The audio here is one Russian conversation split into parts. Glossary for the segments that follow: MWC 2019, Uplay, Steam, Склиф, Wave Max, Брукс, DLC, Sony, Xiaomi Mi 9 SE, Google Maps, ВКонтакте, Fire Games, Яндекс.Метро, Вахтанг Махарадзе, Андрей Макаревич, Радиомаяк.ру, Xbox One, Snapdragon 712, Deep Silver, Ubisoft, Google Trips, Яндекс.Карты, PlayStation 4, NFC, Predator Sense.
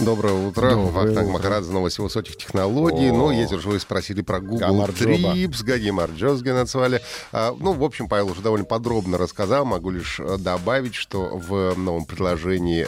Доброе утро. Вахтанг Махарадзе, новости высоких технологий. Ну, если уж вы спросили про Google Trips, Гадимарджозги назвали. Ну, в общем, Павел уже довольно подробно рассказал. Могу лишь добавить, что в новом приложении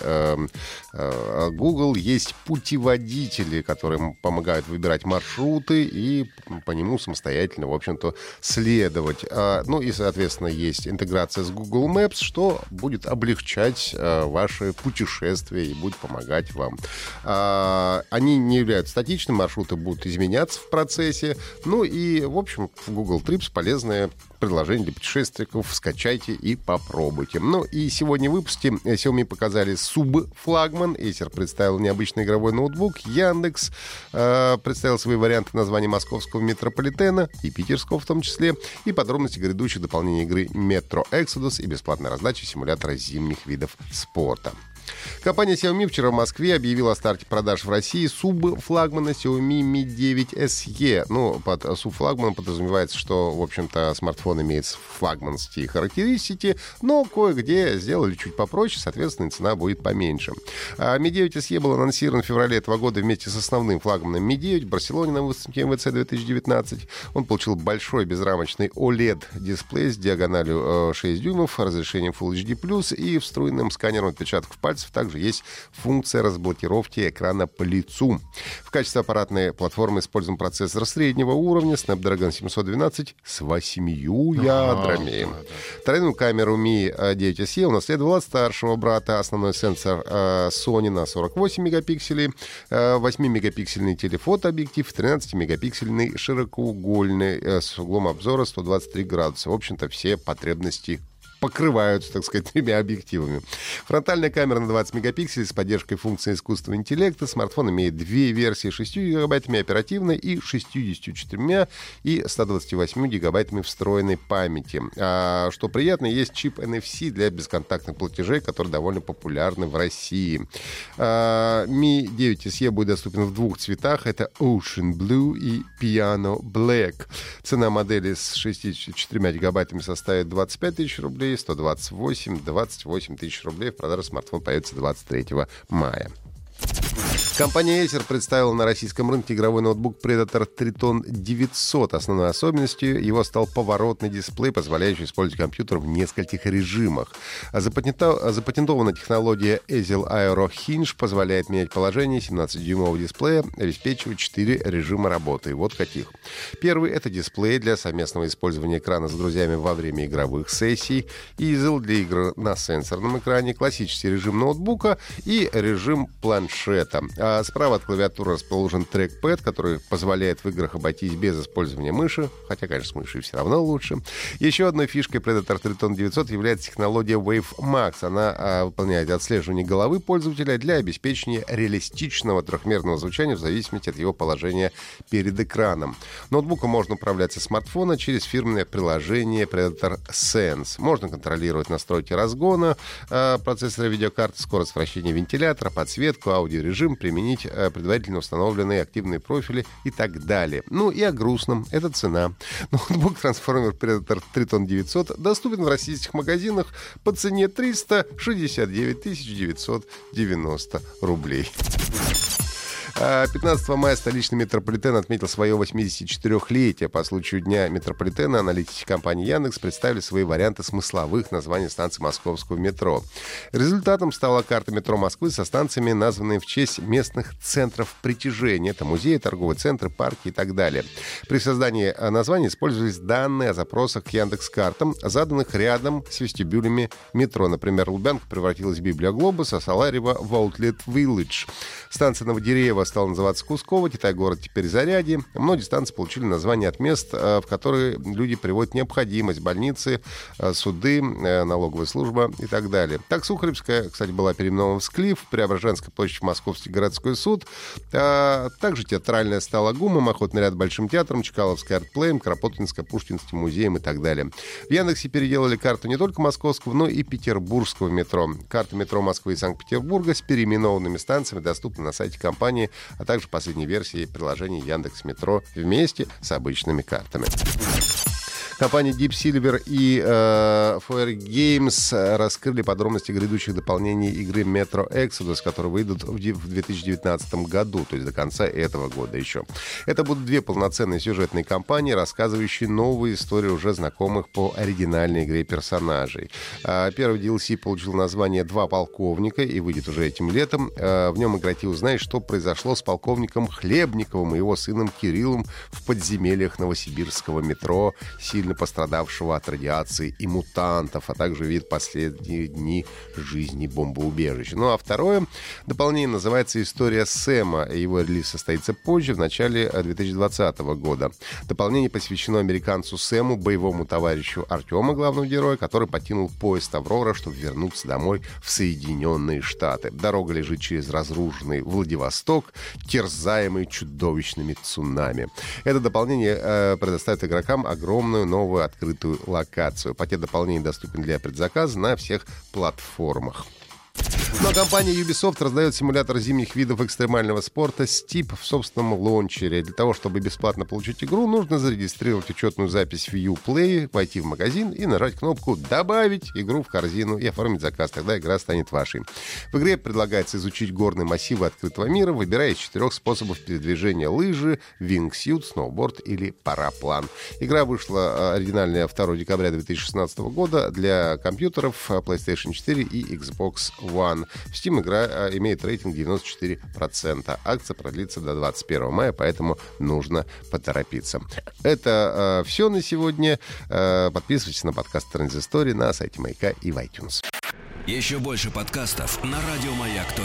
Google есть путеводители, которые помогают выбирать маршруты и по нему самостоятельно, в общем-то, следовать. Ну и, соответственно, есть интеграция с Google Maps, что будет облегчать ваши путешествия и будет помогать вам. Они не являются статичными, маршруты будут изменяться в процессе. Ну и, в общем, в Google Trips полезное предложение для путешественников. Скачайте и попробуйте. Ну и сегодня в выпуске Xiaomi показали субфлагман. Acer представил необычный игровой ноутбук. Яндекс представил свои варианты названия московского метрополитена и питерского в том числе. И подробности грядущих дополнений игры Metro Exodus и бесплатной раздачи симулятора зимних видов спорта. Компания Xiaomi вчера в Москве объявила о старте продаж в России субфлагмана Xiaomi Mi 9 SE. Ну, под субфлагманом подразумевается, что, в общем-то, смартфон имеет флагманские характеристики, но кое-где сделали чуть попроще, соответственно, цена будет поменьше. Mi 9 SE был анонсирован в феврале этого года вместе с основным флагманом Mi 9 в Барселоне на выставке MWC 2019. Он получил большой безрамочный OLED-дисплей с диагональю 6 дюймов, разрешением Full HD+, и встроенным сканером отпечатков пальцев. Также есть функция разблокировки экрана по лицу. В качестве аппаратной платформы используем процессор среднего уровня Snapdragon 712 с 8 ядрами. Тройную камеру Mi 9 SE унаследовала от старшего брата. Основной сенсор Sony на 48 мегапикселей, 8-мегапиксельный телефотообъектив, 13-мегапиксельный широкоугольный с углом обзора 123 градуса. В общем-то, все потребности покрываются, так сказать, тремя объективами. Фронтальная камера на 20 мегапикселей с поддержкой функции искусственного интеллекта. Смартфон имеет две версии: 6 гигабайтами оперативной и 64 и 128 гигабайтами встроенной памяти. А что приятно, есть чип NFC для бесконтактных платежей, который довольно популярны в России. Mi 9 SE будет доступен в двух цветах. Это Ocean Blue и Piano Black. Цена модели с 64 гигабайтами составит 25 тысяч рублей. 128 тысяч рублей. В продаже смартфон появится 23 мая. Компания Acer представила на российском рынке игровой ноутбук Predator Triton 900. Основной особенностью его стал поворотный дисплей, позволяющий использовать компьютер в нескольких режимах. Запатентованная технология Ezel Aero Hinge позволяет менять положение 17-дюймового дисплея, обеспечивая 4 режима работы. И вот каких. Первый — это дисплей для совместного использования экрана с друзьями во время игровых сессий, Ezel для игр на сенсорном экране, классический режим ноутбука и режим планшета. А справа от клавиатуры расположен трекпэд, который позволяет в играх обойтись без использования мыши, хотя, конечно, с мышью все равно лучше. Еще одной фишкой Predator Triton 900 является технология Wave Max. Она выполняет отслеживание головы пользователя для обеспечения реалистичного трехмерного звучания в зависимости от его положения перед экраном. Ноутбуком можно управлять со смартфона через фирменное приложение Predator Sense. Можно контролировать настройки разгона процессора видеокарты, скорость вращения вентилятора, подсветку, аудиорежим, применить предварительно установленные активные профили и так далее. Ну и о грустном — это цена. Ноутбук-трансформер Predator Triton 900 доступен в российских магазинах по цене 369 990 рублей. 15 мая столичный метрополитен отметил свое 84-летие. По случаю Дня метрополитена аналитики компании Яндекс представили свои варианты смысловых названий станций московского метро. Результатом стала карта метро Москвы со станциями, названными в честь местных центров притяжения. Это музеи, торговые центры, парки и так далее. При создании названий использовались данные о запросах к Яндекс.Картам, заданных рядом с вестибюлями метро. Например, Лубянка превратилась в Библиоглобус, а Саларево в Outlet Village. Станция Новодереева Москва стала называться Кусково, Китай-город теперь Зарядье. Многие станции получили название от мест, в которые люди приводят необходимость. Больницы, суды, налоговая служба и так далее. Так, Сухаревская, кстати, была переименована в Склиф, Преображенская площадь — Московский городской суд. Также театральная стала ГУМом, Охотный ряд — Большим театром, Чкаловская — Артплеем, Кропоткинская — Пушкинским музеем и так далее. В Яндексе переделали карту не только московского, но и петербургского метро. Карта метро Москвы и Санкт-Петербурга с переименованными станциями доступна на сайте компании, а также последней версии приложения Яндекс.Метро вместе с обычными картами. Компании Deep Silver и Fire Games раскрыли подробности грядущих дополнений игры Metro Exodus, которые выйдут в 2019 году, то есть до конца этого года еще. Это будут две полноценные сюжетные кампании, рассказывающие новые истории уже знакомых по оригинальной игре персонажей. Первый DLC получил название «Два полковника» и выйдет уже этим летом. В нем игроки узнают, что произошло с полковником Хлебниковым и его сыном Кириллом в подземельях новосибирского метро, сильно пострадавшего от радиации и мутантов, а также видит последние дни жизни бомбоубежища. Ну а второе дополнение называется «История Сэма». Его релиз состоится позже, в начале 2020 года. Дополнение посвящено американцу Сэму, боевому товарищу Артема, главного героя, который покинул поезд «Аврора», чтобы вернуться домой в Соединенные Штаты. Дорога лежит через разрушенный Владивосток, терзаемый чудовищными цунами. Это дополнение предоставит игрокам огромную новую открытую локацию. Пакет дополнений доступен для предзаказа на всех платформах. Но компания Ubisoft раздает симулятор зимних видов экстремального спорта STEEP в собственном лончере. Для того, чтобы бесплатно получить игру, нужно зарегистрировать учетную запись в Uplay, войти в магазин и нажать кнопку «Добавить игру в корзину» и оформить заказ. Тогда игра станет вашей. В игре предлагается изучить горные массивы открытого мира, выбирая из 4 способов передвижения: лыжи, вингсьют, сноуборд или параплан. Игра вышла оригинальная 2 декабря 2016 года для компьютеров PlayStation 4 и Xbox One. В Steam игра имеет рейтинг 94%. Акция продлится до 21 мая, поэтому нужно поторопиться. Это все на сегодня. Подписывайтесь на подкаст Transistori на сайте Маяка и в iTunes. Еще больше подкастов на радиомаяк.ру.